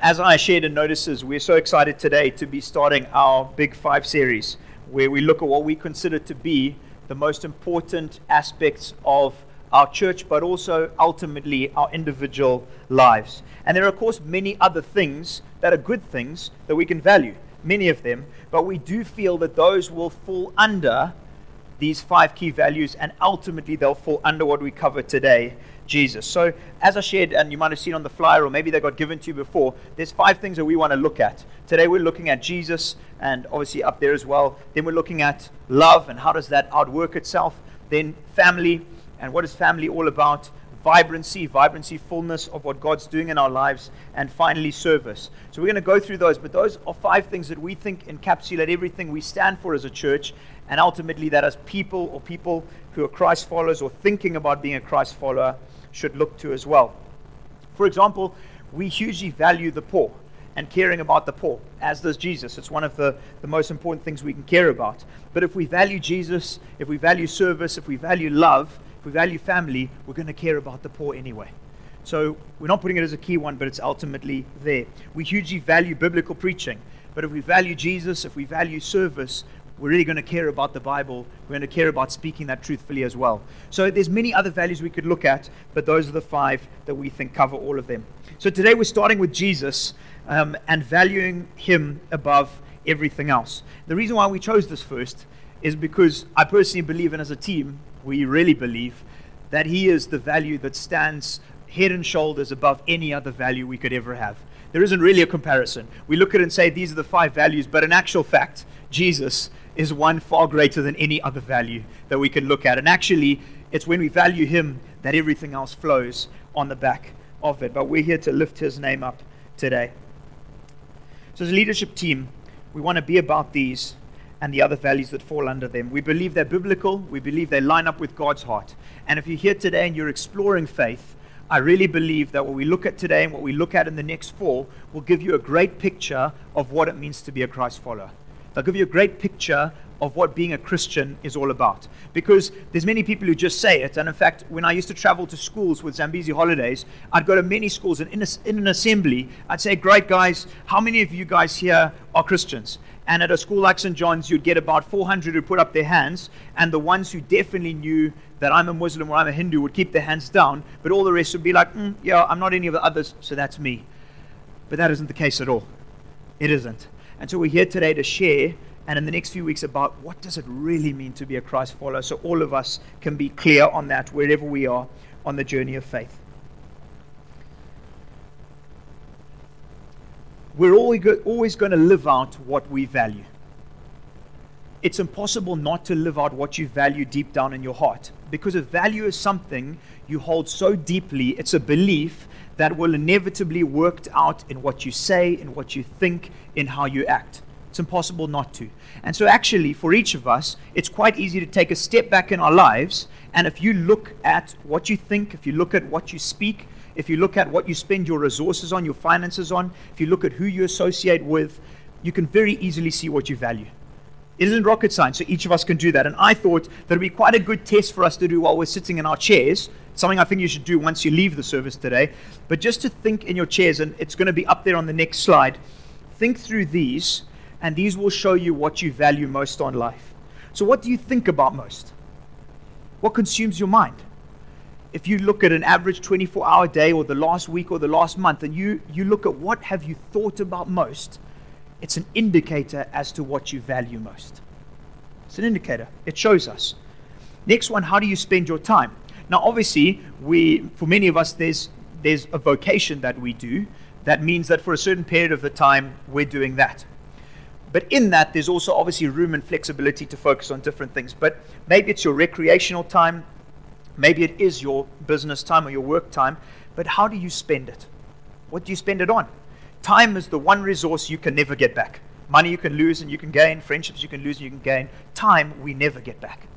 As I shared in notices, we're so excited today to be starting our Big Five series, where we look at what we consider to be the most important aspects of our church, but also ultimately our individual lives. And there are, of course, many other things that are good things that we can value, many of them, but we do feel that those will fall under these five key values, and ultimately they'll fall under what we cover today, Jesus. So as I shared, and you might have seen on the flyer, or maybe they got given to you before, there's five things that we want to look at. Today we're looking at Jesus, and obviously up there as well. Then we're looking at love, and how does that outwork itself. Then family, and what is family all about. Vibrancy, fullness of what God's doing in our lives, and finally service. So we're going to go through those, but those are five things that we think encapsulate everything we stand for as a church, and ultimately that as people, or people who are Christ followers or thinking about being a Christ follower, should look to as well. For example, we hugely value the poor and caring about the poor, as does Jesus. It's one of the most important things we can care about. But if we value Jesus, if we value service, if we value love, we value family, we're going to care about the poor anyway. So we're not putting it as a key one, but it's ultimately there. We hugely value biblical preaching, but if we value Jesus, if we value service, we're really going to care about the Bible. We're going to care about speaking that truthfully as well. So there's many other values we could look at, but those are the five that we think cover all of them. So today we're starting with Jesus and valuing him above everything else. The reason why we chose this first is because I personally believe, and as a team, we really believe that he is the value that stands head and shoulders above any other value we could ever have. There isn't really a comparison. We look at it and say, these are the five values, but in actual fact, Jesus is one far greater than any other value that we can look at. And actually, it's when we value him that everything else flows on the back of it. But we're here to lift his name up today. So as a leadership team, we want to be about these and the other values that fall under them. We believe they're biblical. We believe they line up with God's heart. And if you're here today and you're exploring faith, I really believe that what we look at today and what we look at in the next four will give you a great picture of what it means to be a Christ follower. They'll give you a great picture of what being a Christian is all about. Because there's many people who just say it. And in fact, when I used to travel to schools with Zambezi Holidays, I'd go to many schools, and in an assembly, I'd say, great guys, how many of you guys here are Christians? And at a school like St. John's, you'd get about 400 who put up their hands, and the ones who definitely knew that I'm a Muslim or I'm a Hindu would keep their hands down, but all the rest would be like, yeah, I'm not any of the others, so that's me. But that isn't the case at all. It isn't. And so we're here today to share, and in the next few weeks, about what does it really mean to be a Christ follower, so all of us can be clear on that wherever we are on the journey of faith. We're always going to live out what we value. It's impossible not to live out what you value deep down in your heart, because a value is something you hold so deeply. It's a belief that will inevitably work out in what you say, in what you think, in how you act. It's impossible not to. And so actually, for each of us, it's quite easy to take a step back in our lives, and if you look at what you think, if you look at what you speak, if you look at what you spend your resources on, your finances on, if you look at who you associate with, you can very easily see what you value. It isn't rocket science, so each of us can do that. And I thought that would be quite a good test for us to do while we're sitting in our chairs. It's something I think you should do once you leave the service today. But just to think in your chairs, and it's going to be up there on the next slide, think through these, and these will show you what you value most on life. So what do you think about most? What consumes your mind? If you look at an average 24-hour day, or the last week, or the last month, and you look at what have you thought about most, it's an indicator as to what you value most. It's an indicator. It shows us. Next one, how do you spend your time? Now, obviously, for many of us, there's a vocation that we do. That means that for a certain period of the time, we're doing that. But in that, there's also obviously room and flexibility to focus on different things. But maybe it's your recreational time. Maybe it is your business time or your work time, but how do you spend it? What do you spend it on? Time is the one resource you can never get back. Money you can lose and you can gain. Friendships you can lose and you can gain. Time we never get back.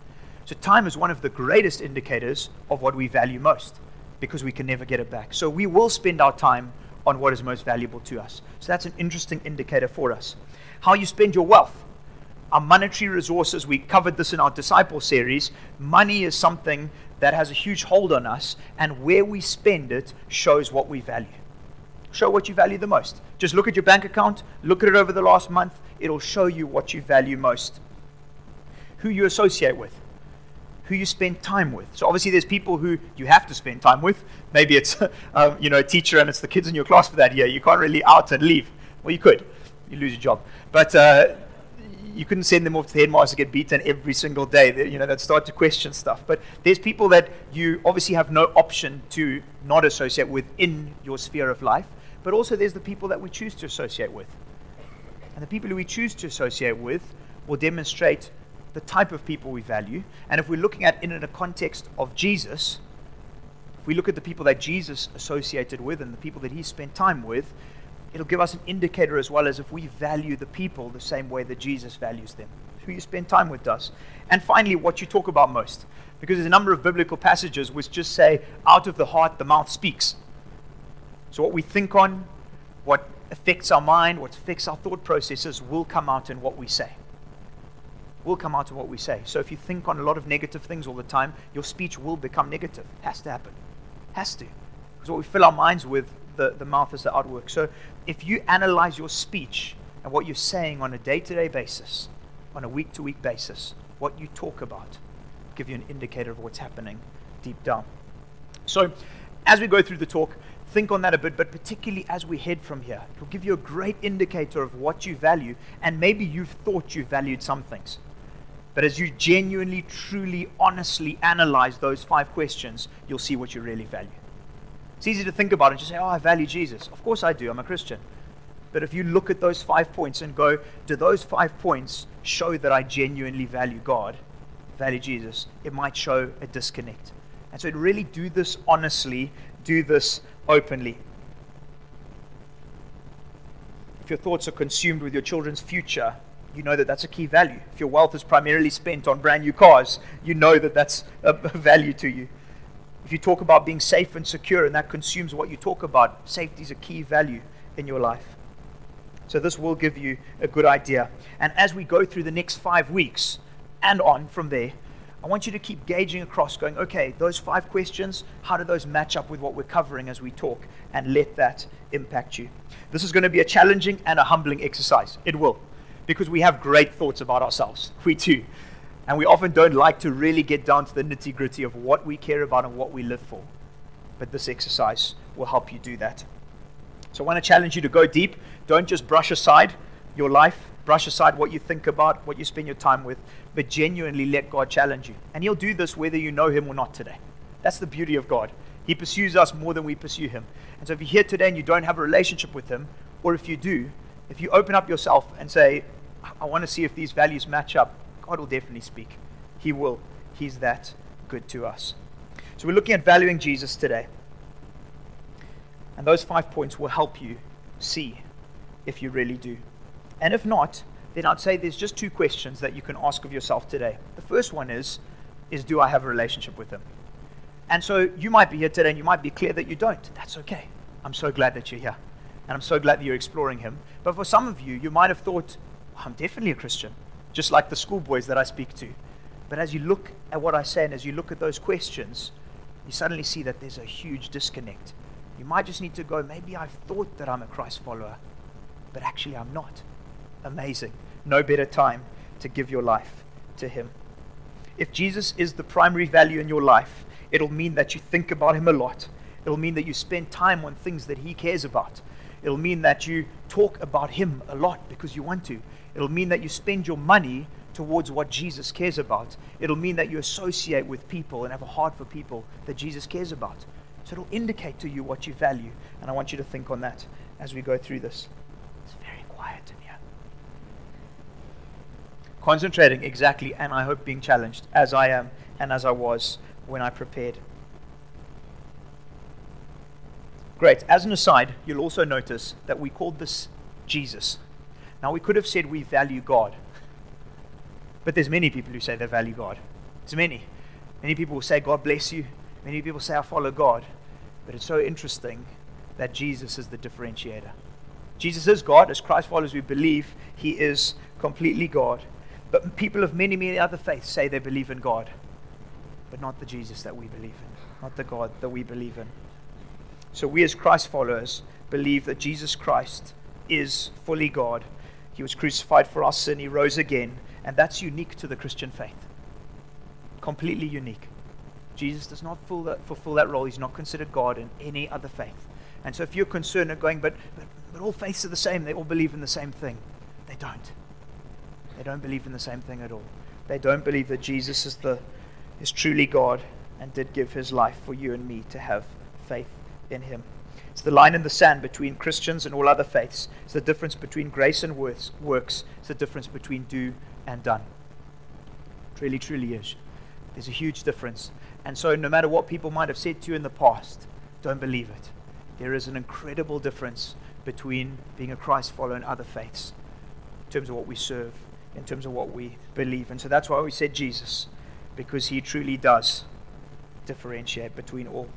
So time is one of the greatest indicators of what we value most, because we can never get it back. So we will spend our time on what is most valuable to us. So that's an interesting indicator for us. How you spend your wealth. Our monetary resources, we covered this in our disciple series. Money is something that has a huge hold on us, and where we spend it shows what we value. Show what you value the most. Just look at your bank account, look at it over the last month. It'll show you what you value most. Who you associate with, who you spend time with. So obviously there's people who you have to spend time with. Maybe it's a teacher and it's the kids in your class for that year. You can't really out and leave. Well, you could. You lose your job. But you couldn't send them off to the headmaster to get beaten every single day. They'd start to question stuff. But there's people that you obviously have no option to not associate with in your sphere of life. But also there's the people that we choose to associate with. And the people who we choose to associate with will demonstrate the type of people we value. And if we're looking at it in the context of Jesus, if we look at the people that Jesus associated with and the people that he spent time with, it'll give us an indicator as well as if we value the people the same way that Jesus values them. Who you spend time with does. And finally, what you talk about most. Because there's a number of biblical passages which just say, out of the heart, the mouth speaks. So what we think on, what affects our mind, what affects our thought processes will come out in what we say. So if you think on a lot of negative things all the time, your speech will become negative. Has to happen. Has to. Because what we fill our minds with, the mouth is the outwork. So if you analyze your speech and what you're saying on a day-to-day basis, on a week-to-week basis, what you talk about, give you an indicator of what's happening deep down. So as we go through the talk, think on that a bit, but particularly as we head from here, it'll give you a great indicator of what you value, and maybe you've thought you valued some things. But as you genuinely, truly, honestly analyze those 5 questions, you'll see what you really value. It's easy to think about and just say, I value Jesus. Of course I do, I'm a Christian. But if you look at those 5 points and go, do those 5 points show that I genuinely value God, value Jesus? It might show a disconnect. And so really do this honestly, do this openly. If your thoughts are consumed with your children's future, you know that that's a key value. If your wealth is primarily spent on brand new cars, you know that that's a value to you. If you talk about being safe and secure and that consumes what you talk about, safety is a key value in your life. So this will give you a good idea. And as we go through the next 5 weeks and on from there, I want you to keep gauging across, going, okay, those 5 questions, how do those match up with what we're covering as we talk? And let that impact you. This is going to be a challenging and a humbling exercise. It will. Because we have great thoughts about ourselves. We do. And we often don't like to really get down to the nitty-gritty of what we care about and what we live for. But this exercise will help you do that. So I want to challenge you to go deep. Don't just brush aside your life. Brush aside what you think about, what you spend your time with. But genuinely let God challenge you. And he'll do this whether you know him or not today. That's the beauty of God. He pursues us more than we pursue him. And so if you're here today and you don't have a relationship with him, or if you do, if you open up yourself and say, I want to see if these values match up, God will definitely speak. He will. He's that good to us. So we're looking at valuing Jesus today. And those 5 points will help you see if you really do. And if not, then I'd say there's just 2 questions that you can ask of yourself today. The first one is do I have a relationship with him? And so you might be here today and you might be clear that you don't. That's okay. I'm so glad that you're here. And I'm so glad that you're exploring him. But for some of you, you might have thought, I'm definitely a Christian, just like the schoolboys that I speak to. But as you look at what I say and as you look at those questions, you suddenly see that there's a huge disconnect. You might just need to go, maybe I've thought that I'm a Christ follower, but actually I'm not. Amazing. No better time to give your life to him. If Jesus is the primary value in your life, it'll mean that you think about him a lot. It'll mean that you spend time on things that he cares about. It'll mean that you talk about him a lot because you want to. It'll mean that you spend your money towards what Jesus cares about. It'll mean that you associate with people and have a heart for people that Jesus cares about. So it'll indicate to you what you value. And I want you to think on that as we go through this. It's very quiet in here. Concentrating, exactly, and I hope being challenged as I am and as I was when I prepared. Great. As an aside, you'll also notice that we called this Jesus. Now, we could have said we value God. But there's many people who say they value God. There's many. Many people will say, God bless you. Many people say, I follow God. But it's so interesting that Jesus is the differentiator. Jesus is God. As Christ followers, we believe he is completely God. But people of many, many other faiths say they believe in God. But not the Jesus that we believe in. Not the God that we believe in. So we as Christ followers believe that Jesus Christ is fully God. He was crucified for our sin. He rose again. And that's unique to the Christian faith. Completely unique. Jesus does not fulfill that role. He's not considered God in any other faith. And so if you're concerned at going, but all faiths are the same, they all believe in the same thing. They don't. They don't believe in the same thing at all. They don't believe that Jesus is truly God and did give his life for you and me to have faith in him. It's the line in the sand between Christians and all other faiths. It's the difference between grace and works. It's the difference between do and done. It really, truly is. There's a huge difference. And so no matter what people might have said to you in the past, don't believe it. There is an incredible difference between being a Christ follower and other faiths in terms of what we serve, in terms of what we believe. And so that's why we said Jesus, because he truly does differentiate between all.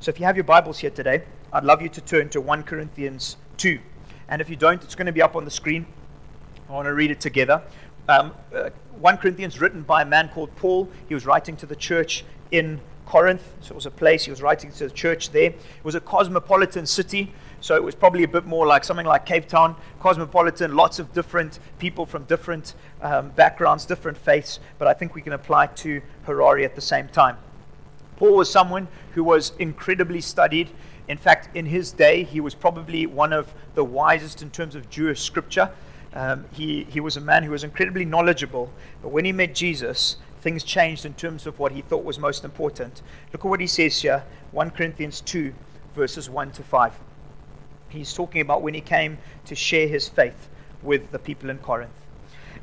So if you have your Bibles here today, I'd love you to turn to 1 Corinthians 2. And if you don't, it's going to be up on the screen. I want to read it together. 1 Corinthians, written by a man called Paul. He was writing to the church in Corinth. So it was a place. He was writing to the church there. It was a cosmopolitan city. So it was probably a bit more like something like Cape Town. Cosmopolitan, lots of different people from different backgrounds, different faiths. But I think we can apply to Harare at the same time. Paul was someone who was incredibly studied. In fact, in his day, he was probably one of the wisest in terms of Jewish scripture. He was a man who was incredibly knowledgeable. But when he met Jesus, things changed in terms of what he thought was most important. Look at what he says here, 1 Corinthians 2, verses 1 to 5. He's talking about when he came to share his faith with the people in Corinth.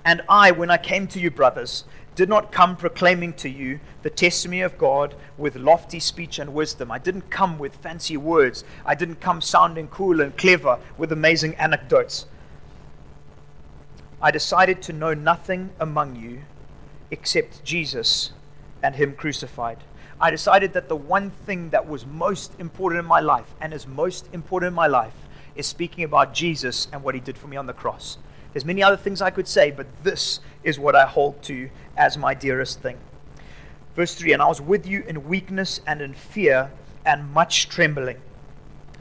And I, when I came to you, brothers, did not come proclaiming to you the testimony of God with lofty speech and wisdom. I didn't come with fancy words. I didn't come sounding cool and clever with amazing anecdotes. I decided to know nothing among you except Jesus and him crucified. I decided that the one thing that was most important in my life and is most important in my life is speaking about Jesus and what he did for me on the cross. There's many other things I could say, but this is what I hold to as my dearest thing. Verse 3, and I was with you in weakness and in fear and much trembling.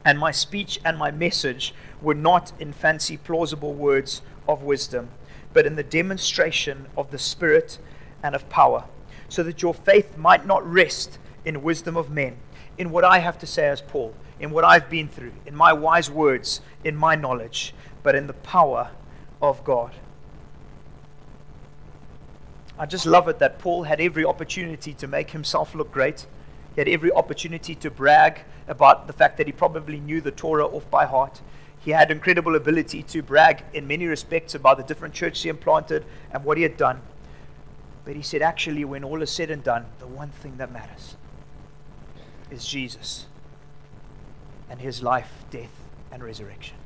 And my speech and my message were not in fancy plausible words of wisdom, but in the demonstration of the Spirit and of power, so that your faith might not rest in wisdom of men, in what I have to say as Paul, in what I've been through, in my wise words, in my knowledge, but in the power of God. I just love it that Paul had every opportunity to make himself look great. He had every opportunity to brag about the fact that he probably knew the Torah off by heart. He had incredible ability to brag in many respects about the different churches he had planted and what he had done. But he said, actually, when all is said and done, the one thing that matters is Jesus and his life, death, and resurrection.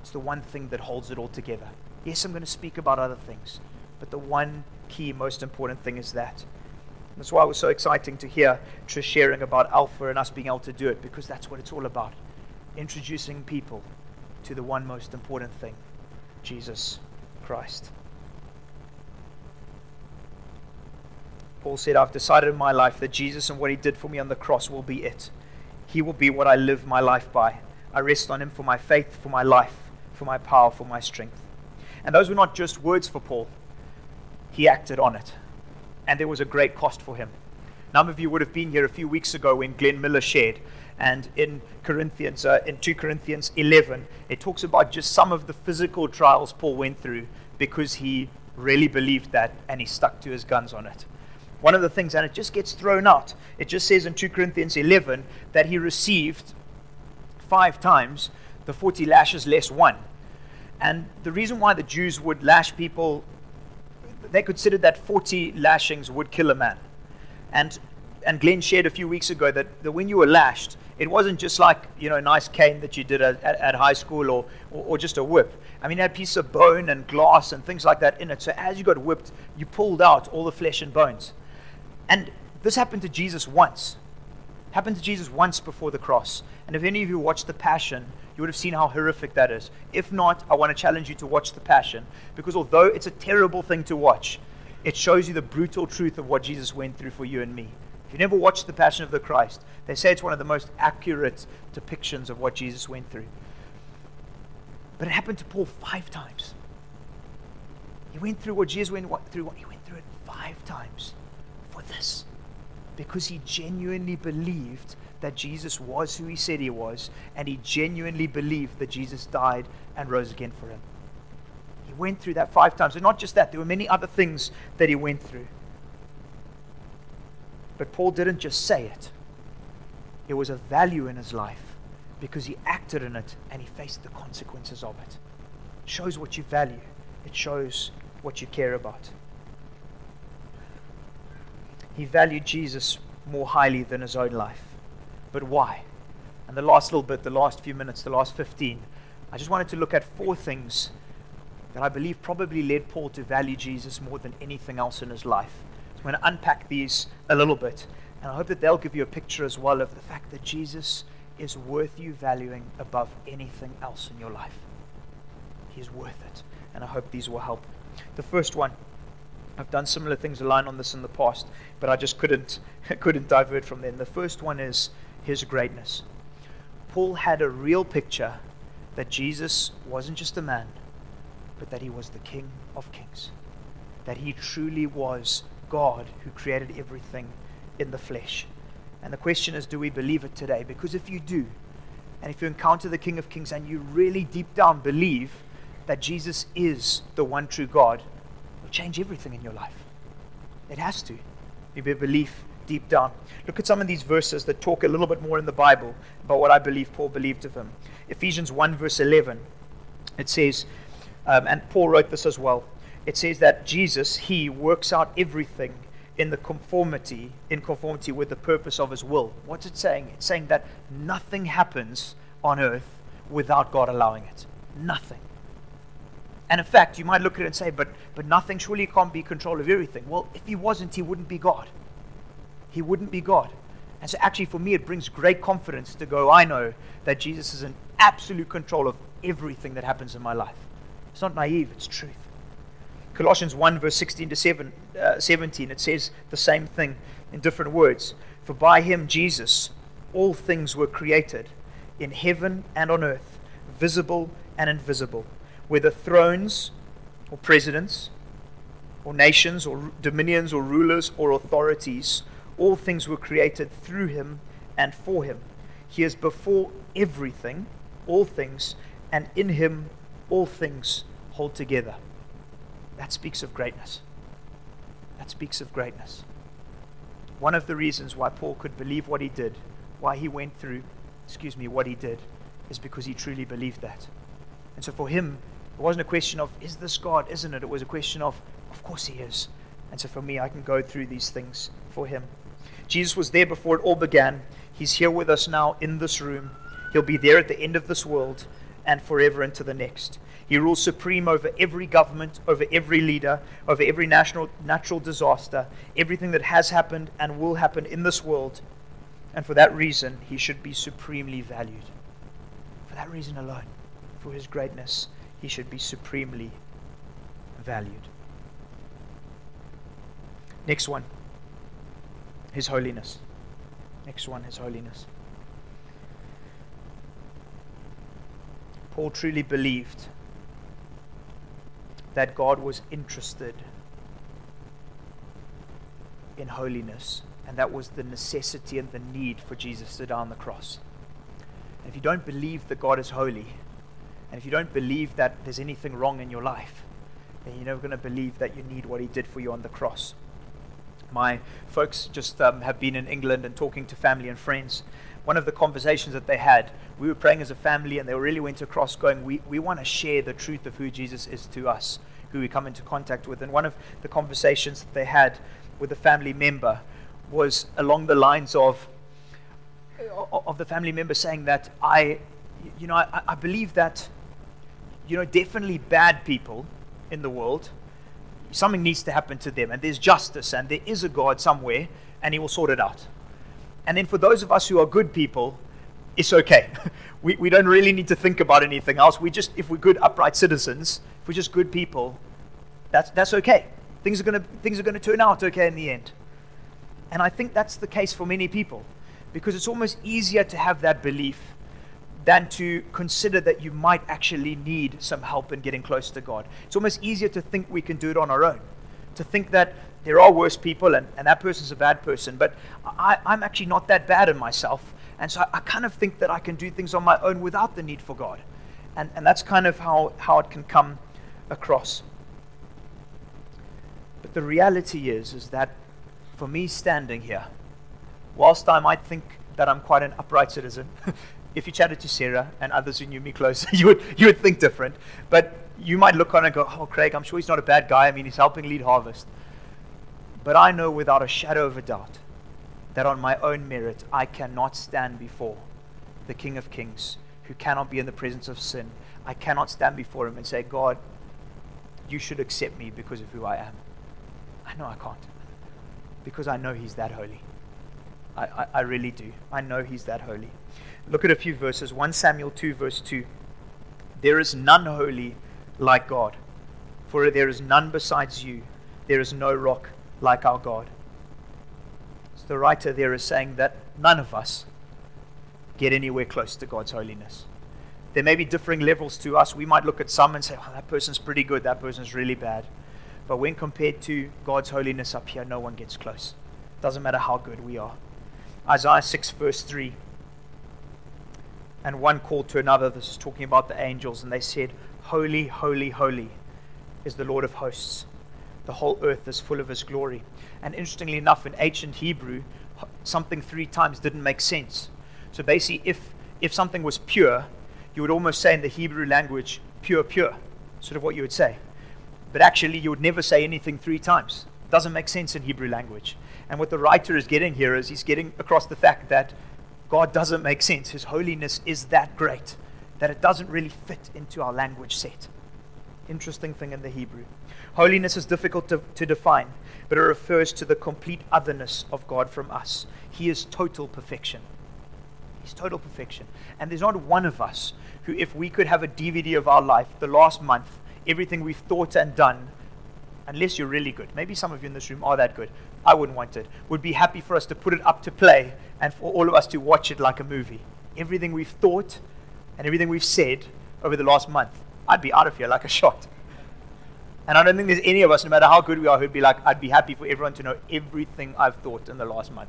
It's the one thing that holds it all together. Yes, I'm going to speak about other things, but the one key, most important thing is that. And that's why it was so exciting to hear Trish sharing about Alpha and us being able to do it, because that's what it's all about. Introducing people to the one most important thing, Jesus Christ. Paul said, I've decided in my life that Jesus and what he did for me on the cross will be it. He will be what I live my life by. I rest on him for my faith, for my life, for my power, for my strength. And those were not just words for Paul. He acted on it. And there was a great cost for him. None of you would have been here a few weeks ago when Glenn Miller shared. And in 2 Corinthians 11, it talks about just some of the physical trials Paul went through because he really believed that and he stuck to his guns on it. One of the things, and it just gets thrown out, it just says in 2 Corinthians 11 that he received 5 times the 40 lashes less one. And the reason why the Jews would lash people, they considered that 40 lashings would kill a man. And Glenn shared a few weeks ago that when you were lashed, it wasn't just like, you know, a nice cane that you did at high school or just a whip. I mean, it had a piece of bone and glass and things like that in it. So as you got whipped, you pulled out all the flesh and bones. And this happened to Jesus once. Happened to Jesus once before the cross. And if any of you watched The Passion, you would have seen how horrific that is. If not, I want to challenge you to watch The Passion, because although it's a terrible thing to watch, it shows you the brutal truth of what Jesus went through for you and me. If you never watched The Passion of the Christ, they say it's one of the most accurate depictions of what Jesus went through. But it happened to Paul 5 times. He went through what Jesus went through. He went through it 5 times for this. Because he genuinely believed that Jesus was who he said he was, and he genuinely believed that Jesus died and rose again for him. He went through that 5 times. And not just that, there were many other things that he went through. But Paul didn't just say it. It was a value in his life because he acted in it and he faced the consequences of it. It shows what you value. It shows what you care about. He valued Jesus more highly than his own life. But why? And the last little bit, the last few minutes, the last 15, I just wanted to look at 4 things that I believe probably led Paul to value Jesus more than anything else in his life. So I'm going to unpack these a little bit. And I hope that they'll give you a picture as well of the fact that Jesus is worth you valuing above anything else in your life. He's worth it. And I hope these will help. The first one, I've done similar things aligned on this in the past, but I just couldn't divert from them. The first one is his greatness. Paul had a real picture that Jesus wasn't just a man, but that he was the King of Kings. That he truly was God who created everything in the flesh. And the question is, do we believe it today? Because if you do, and if you encounter the King of Kings and you really deep down believe that Jesus is the one true God, it will change everything in your life. It has to. It'll be a belief deep down. Look at some of these verses that talk a little bit more in the Bible about what I believe Paul believed of him. Ephesians 1 verse 11, it says, and Paul wrote this as well. It says that Jesus, he works out everything in conformity with the purpose of his will. What's it saying? It's saying that nothing happens on earth without God allowing it. Nothing. And in fact, you might look at it and say, but nothing surely can't be in control of everything. Well, if he wasn't, he wouldn't be God. He wouldn't be God. And so actually for me, it brings great confidence to go, I know that Jesus is in absolute control of everything that happens in my life. It's not naive, it's truth. Colossians 1 verse 16 to 17, it says the same thing in different words. For by him, Jesus, all things were created in heaven and on earth, visible and invisible, whether thrones or presidents or nations or dominions or rulers or authorities, all things were created through him and for him. He is before everything, all things, and in him all things hold together. That speaks of greatness. That speaks of greatness. One of the reasons why Paul could believe what he did, why he went through, what he did, is because he truly believed that. And so for him, it wasn't a question of, is this God, isn't it? It was a question of course he is. And so for me, I can go through these things for him. Jesus was there before it all began. He's here with us now in this room. He'll be there at the end of this world and forever into the next. He rules supreme over every government, over every leader, over every natural disaster, everything that has happened and will happen in this world. And for that reason, he should be supremely valued. For that reason alone, for his greatness, he should be supremely valued. Next one, his holiness. Next one, his holiness. Paul truly believed that God was interested in holiness, and that was the necessity and the need for Jesus to die on the cross. And if you don't believe that God is holy, and if you don't believe that there's anything wrong in your life, then you're never going to believe that you need what he did for you on the cross. My folks just have been in England and talking to family and friends. One of the conversations that they had, we were praying as a family and they really went across going, we want to share the truth of who Jesus is to us, who we come into contact with. And one of the conversations that they had with a family member was along the lines of the family member saying that, I believe that, definitely bad people in the world, something needs to happen to them, and there's justice and there is a God somewhere and he will sort it out. And then for those of us who are good people, it's okay. We don't really need to think about anything else. If we're good, upright citizens, if we're just good people, that's okay. Things are going to turn out okay in the end. And I think that's the case for many people, because it's almost easier to have that belief than to consider that you might actually need some help in getting close to God. It's almost easier to think we can do it on our own, to think that there are worse people and that person's a bad person, but I'm actually not that bad in myself. And so I kind of think that I can do things on my own without the need for God. And that's kind of how it can come across. But the reality is that for me standing here, whilst I might think that I'm quite an upright citizen, if you chatted to Sarah and others who knew me closer, you would think different. But you might look on and go, oh, Craig, I'm sure he's not a bad guy. I mean, he's helping lead Harvest. But I know without a shadow of a doubt that on my own merit, I cannot stand before the King of Kings, who cannot be in the presence of sin. I cannot stand before him and say, God, you should accept me because of who I am. I know I can't, because I know he's that holy. I really do. I know he's that holy. Look at a few verses. 1 Samuel 2 verse 2. There is none holy like God, for there is none besides you. There is no rock like our God. So the writer there is saying that none of us get anywhere close to God's holiness. There may be differing levels to us. We might look at some and say, oh, that person's pretty good, that person's really bad. But when compared to God's holiness up here, no one gets close. Doesn't matter how good we are. Isaiah 6 verse 3. And one called to another, this is talking about the angels, and they said, holy, holy, holy is the Lord of hosts. The whole earth is full of his glory. And interestingly enough, in ancient Hebrew, something three times didn't make sense. So basically, if something was pure, you would almost say in the Hebrew language, pure, pure, sort of what you would say. But actually, you would never say anything three times. It doesn't make sense in Hebrew language. And what the writer is getting here is he's getting across the fact that God doesn't make sense. His holiness is that great that it doesn't really fit into our language set. Interesting thing in the Hebrew. Holiness is difficult to define, but it refers to the complete otherness of God from us. He is total perfection. He's total perfection. And there's not one of us who, if we could have a DVD of our life, the last month, everything we've thought and done, unless you're really good, maybe some of you in this room are that good, I wouldn't want it, would be happy for us to put it up to play and for all of us to watch it like a movie. Everything we've thought and everything we've said over the last month, I'd be out of here like a shot. And I don't think there's any of us, no matter how good we are, who'd be like, I'd be happy for everyone to know everything I've thought in the last month.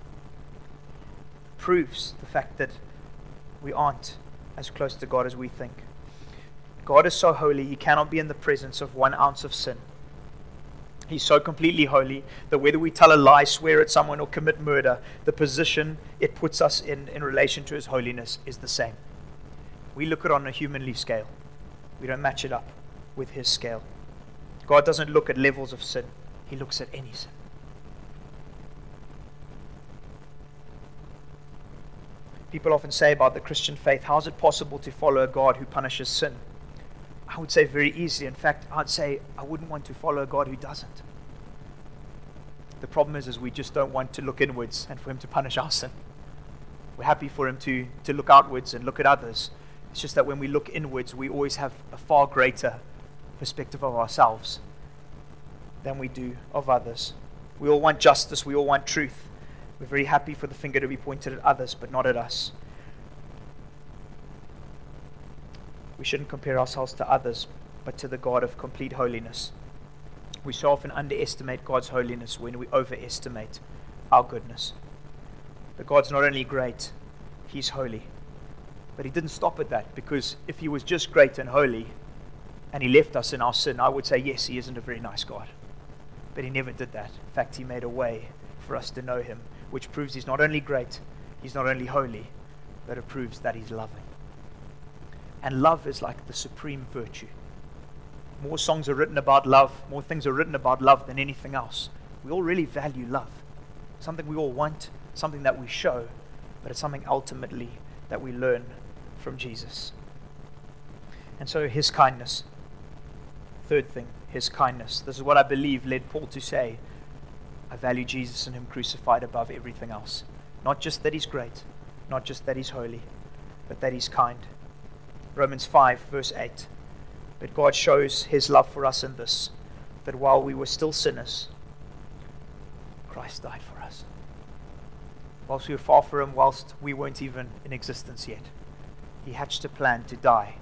Proves the fact that we aren't as close to God as we think. God is so holy, he cannot be in the presence of 1 ounce of sin. He's so completely holy that whether we tell a lie, swear at someone, or commit murder, the position it puts us in relation to his holiness is the same. We look at it on a humanly scale. We don't match it up with his scale. God doesn't look at levels of sin. He looks at any sin. People often say about the Christian faith, how is it possible to follow a God who punishes sin? I would say very easily. In fact, I'd say I wouldn't want to follow a God who doesn't. The problem is we just don't want to look inwards and for him to punish our sin. We're happy for him to look outwards and look at others. It's just that when we look inwards, we always have a far greater perspective of ourselves than we do of others. We all want justice. We all want truth. We're very happy for the finger to be pointed at others, but not at us. We shouldn't compare ourselves to others, but to the God of complete holiness. We so often underestimate God's holiness when we overestimate our goodness. But God's not only great, he's holy. But he didn't stop at that, because if he was just great and holy, and he left us in our sin, I would say, yes, he isn't a very nice God. But he never did that. In fact, he made a way for us to know him, which proves he's not only great, he's not only holy, but it proves that he's loving. And love is like the supreme virtue. More songs are written about love, more things are written about love than anything else. We all really value love. Something we all want, something that we show, but it's something ultimately that we learn from Jesus. And so his kindness. Third thing, his kindness. This is what I believe led Paul to say, I value Jesus and him crucified above everything else. Not just that he's great, not just that he's holy, but that he's kind. Romans 5 verse 8. But God shows his love for us in this, that while we were still sinners, Christ died for us. Whilst we were far from him, whilst we weren't even in existence yet, He hatched a plan to die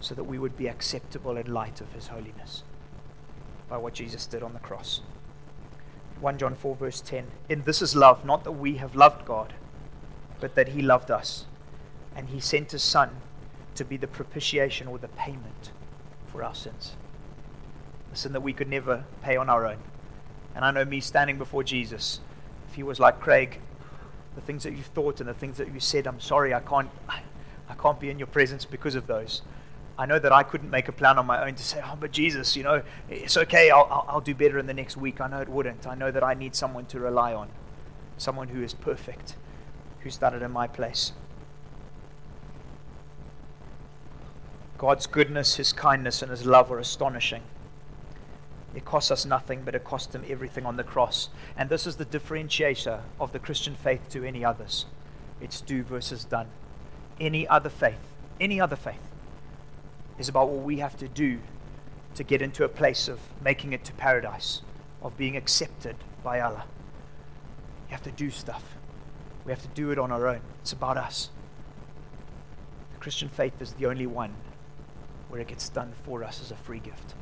so that we would be acceptable in light of his holiness by what Jesus did on the cross. 1 John 4 verse 10, in this is love, not that we have loved God, but that he loved us, and he sent his Son to be the propitiation or the payment for our sins. A sin that we could never pay on our own. And I know me standing before Jesus, if he was like, Craig, the things that you thought and the things that you said, I'm sorry, I can't be in your presence because of those. I know that I couldn't make a plan on my own to say, oh, but Jesus, you know, it's okay, I'll do better in the next week. I know it wouldn't. I know that I need someone to rely on, someone who is perfect, who started in my place. God's goodness, his kindness, and his love are astonishing. It costs us nothing, but it cost him everything on the cross. And this is the differentiator of the Christian faith to any others. It's do versus done. Any other faith is about what we have to do to get into a place of making it to paradise, of being accepted by Allah. You have to do stuff. We have to do it on our own. It's about us. The Christian faith is the only one where it gets done for us as a free gift.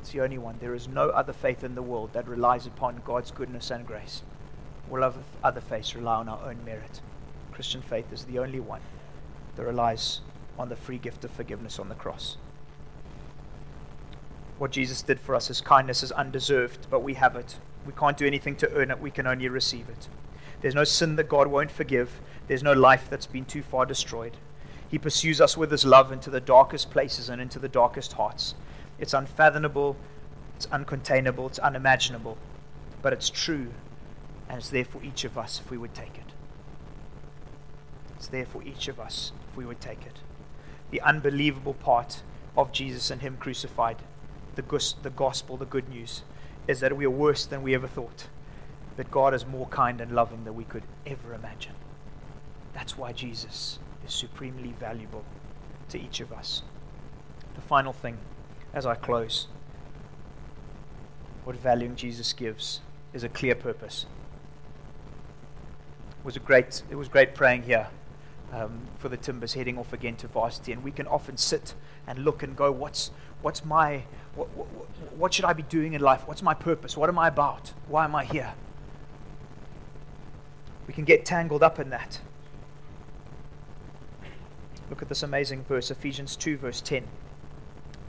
It's the only one. There is no other faith in the world that relies upon God's goodness and grace. All other faiths rely on our own merit. Christian faith is the only one that relies on the free gift of forgiveness on the cross. What Jesus did for us, his kindness, is undeserved, but we have it. We can't do anything to earn it. We can only receive it. There's no sin that God won't forgive. There's no life that's been too far destroyed. He pursues us with his love into the darkest places and into the darkest hearts. It's unfathomable, it's uncontainable, it's unimaginable, but it's true, and it's there for each of us if we would take it. It's there for each of us if we would take it. The unbelievable part of Jesus and him crucified, the gospel, the good news, is that we are worse than we ever thought, that God is more kind and loving than we could ever imagine. That's why Jesus is supremely valuable to each of us. The final thing as I close, what valuing Jesus gives is a clear purpose. It was great praying here. For the Timbers heading off again to varsity, and we can often sit and look and go, what should I be doing in life? What's my purpose? What am I about? Why am I here? We can get tangled up in that. Look at this amazing verse, Ephesians 2 verse 10. It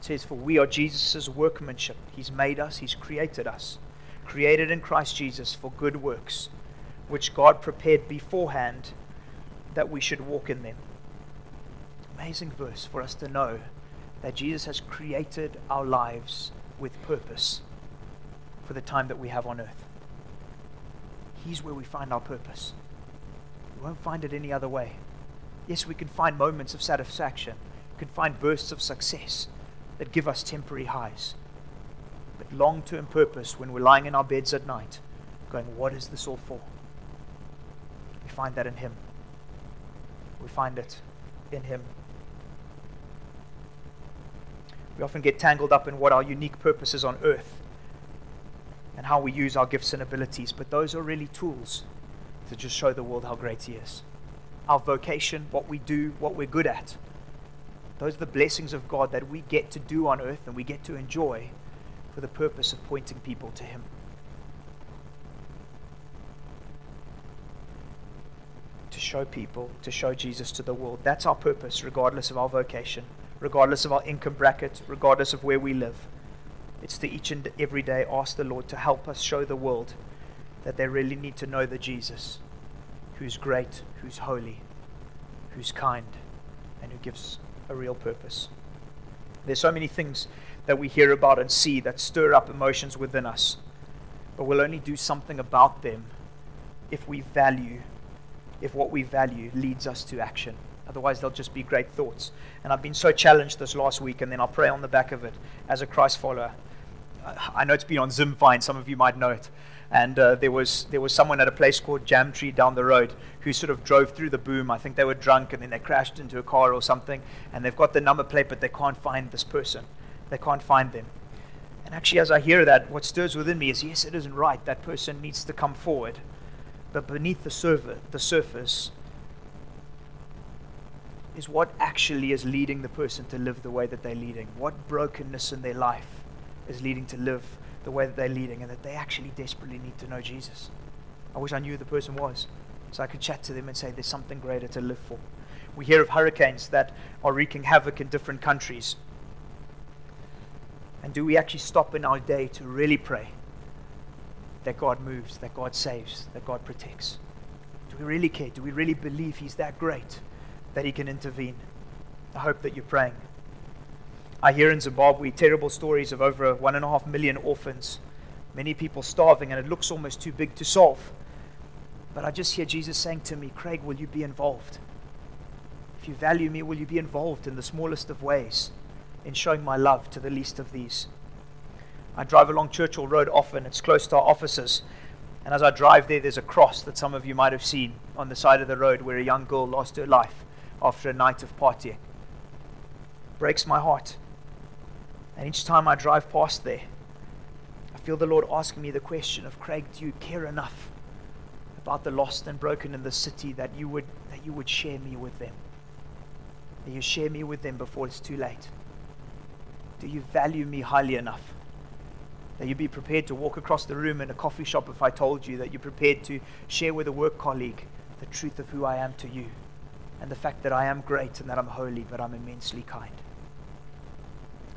says, for we are Jesus' workmanship. He's made us, he's created us, created in Christ Jesus for good works, which God prepared beforehand that we should walk in them. Amazing verse for us to know that Jesus has created our lives with purpose for the time that we have on earth. He's where we find our purpose. We won't find it any other way. Yes, we can find moments of satisfaction, we can find bursts of success that give us temporary highs. But long-term purpose, when we're lying in our beds at night, going, what is this all for? We find that in him. We find it in him. We often get tangled up in what our unique purpose is on earth and how we use our gifts and abilities, but those are really tools to just show the world how great he is. Our vocation, what we do, what we're good at, those are the blessings of God that we get to do on earth and we get to enjoy for the purpose of pointing people to him. Show people, to show Jesus to the world. That's our purpose, regardless of our vocation, regardless of our income bracket, regardless of where we live. It's to each and every day ask the Lord to help us show the world that they really need to know the Jesus who's great, who's holy, who's kind, and who gives a real purpose. There's so many things that we hear about and see that stir up emotions within us, but we'll only do something about them if what we value leads us to action. Otherwise, they'll just be great thoughts. And I've been so challenged this last week, and then I'll pray on the back of it as a Christ follower. I know it's been on Zimfine, some of you might know it. And there was someone at a place called Jamtree down the road who sort of drove through the boom. I think they were drunk, and then they crashed into a car or something. And they've got the number plate, but they can't find this person. They can't find them. And actually, as I hear that, what stirs within me is, yes, it isn't right. That person needs to come forward. But beneath the surface, is what actually is leading the person to live the way that they're leading. What brokenness in their life is leading to live the way that they're leading, and that they actually desperately need to know Jesus. I wish I knew who the person was, so I could chat to them and say, there's something greater to live for. We hear of hurricanes that are wreaking havoc in different countries. And do we actually stop in our day to really pray that God moves, that God saves, that God protects? Do we really care? Do we really believe He's that great that He can intervene? I hope that you're praying. I hear in Zimbabwe terrible stories of over 1.5 million orphans, many people starving, and it looks almost too big to solve. But I just hear Jesus saying to me, Craig, will you be involved? If you value me, will you be involved in the smallest of ways in showing my love to the least of these? I drive along Churchill Road often. It's close to our offices. And as I drive there, there's a cross that some of you might have seen on the side of the road where a young girl lost her life after a night of partying. Breaks my heart. And each time I drive past there, I feel the Lord asking me the question of, Craig, do you care enough about the lost and broken in the city that you would share me with them? That you share me with them before it's too late? Do you value me highly enough that you'd be prepared to walk across the room in a coffee shop if I told you, that you're prepared to share with a work colleague the truth of who I am to you, and the fact that I am great and that I'm holy, but I'm immensely kind?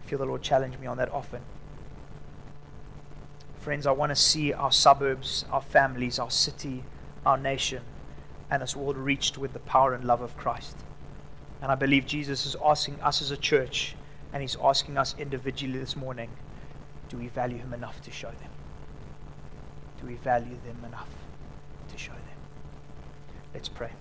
I feel the Lord challenge me on that often. Friends, I want to see our suburbs, our families, our city, our nation, and this world reached with the power and love of Christ. And I believe Jesus is asking us as a church, and He's asking us individually this morning, do we value Him enough to show them? Do we value them enough to show them? Let's pray.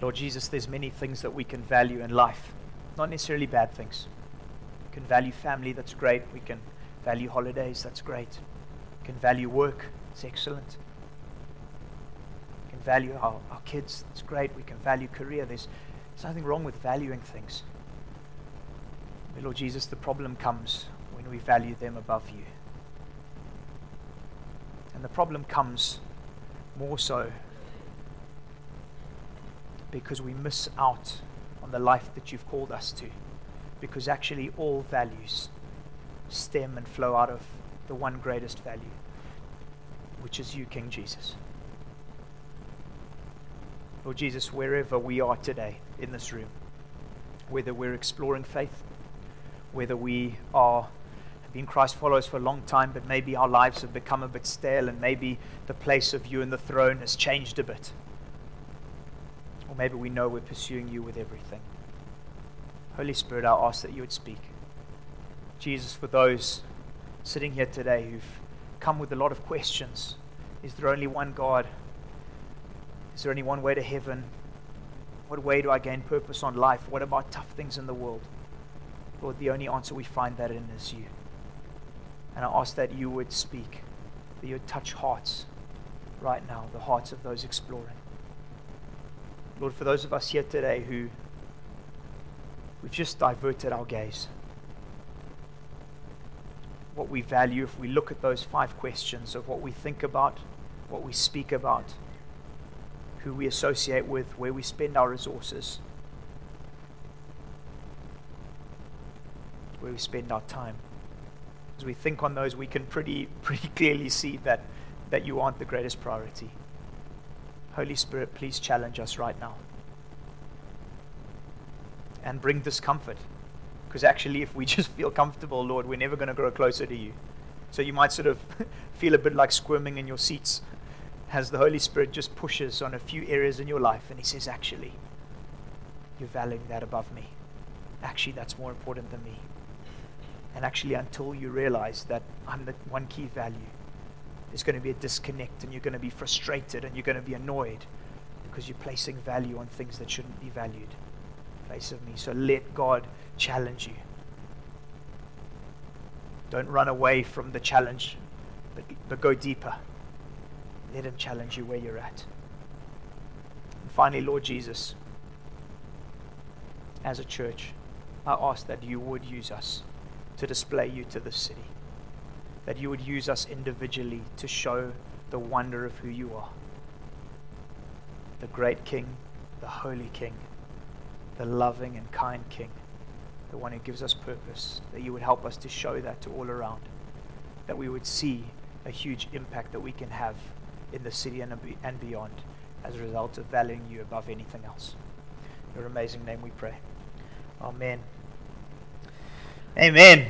Lord Jesus, there's many things that we can value in life, not necessarily bad things. We can value family, that's great. We can value holidays, that's great. We can value work, it's excellent. We can value our kids, that's great. We can value career. There's nothing wrong with valuing things. But Lord Jesus, the problem comes when we value them above you. And the problem comes more so because we miss out on the life that you've called us to. Because actually all values stem and flow out of the one greatest value, which is you, King Jesus. Lord Jesus, wherever we are today in this room, whether we're exploring faith, whether we have been Christ followers for a long time, but maybe our lives have become a bit stale, and maybe the place of you and the throne has changed a bit. Or maybe we know we're pursuing you with everything. Holy Spirit, I ask that you would speak. Jesus, for those sitting here today who've come with a lot of questions, is there only one God? Is there only one way to heaven? What way do I gain purpose on life? What about tough things in the world? Lord, the only answer we find that in is you. And I ask that you would speak, that you would touch hearts right now, the hearts of those exploring. Lord, for those of us here today who we've just diverted our gaze, what we value, if we look at those 5 questions of what we think about, what we speak about, who we associate with, where we spend our resources, where we spend our time. As we think on those, we can pretty clearly see that you aren't the greatest priority. Holy Spirit, please challenge us right now. And bring discomfort. Because actually, if we just feel comfortable, Lord, we're never going to grow closer to you. So you might sort of feel a bit like squirming in your seats as the Holy Spirit just pushes on a few areas in your life. And He says, actually, you're valuing that above me. Actually, that's more important than me. And actually, until you realize that I'm the one key value, there's going to be a disconnect, and you're going to be frustrated, and you're going to be annoyed because you're placing value on things that shouldn't be valued in place of me. So let God challenge you. Don't run away from the challenge, but go deeper. Let Him challenge you where you're at. And finally, Lord Jesus, as a church, I ask that you would use us to display you to this city. that you would use us individually to show the wonder of who you are. The great King, the holy King, the loving and kind King, the one who gives us purpose, that you would help us to show that to all around, that we would see a huge impact that we can have in the city and beyond as a result of valuing you above anything else. In your amazing name we pray. Amen. Amen.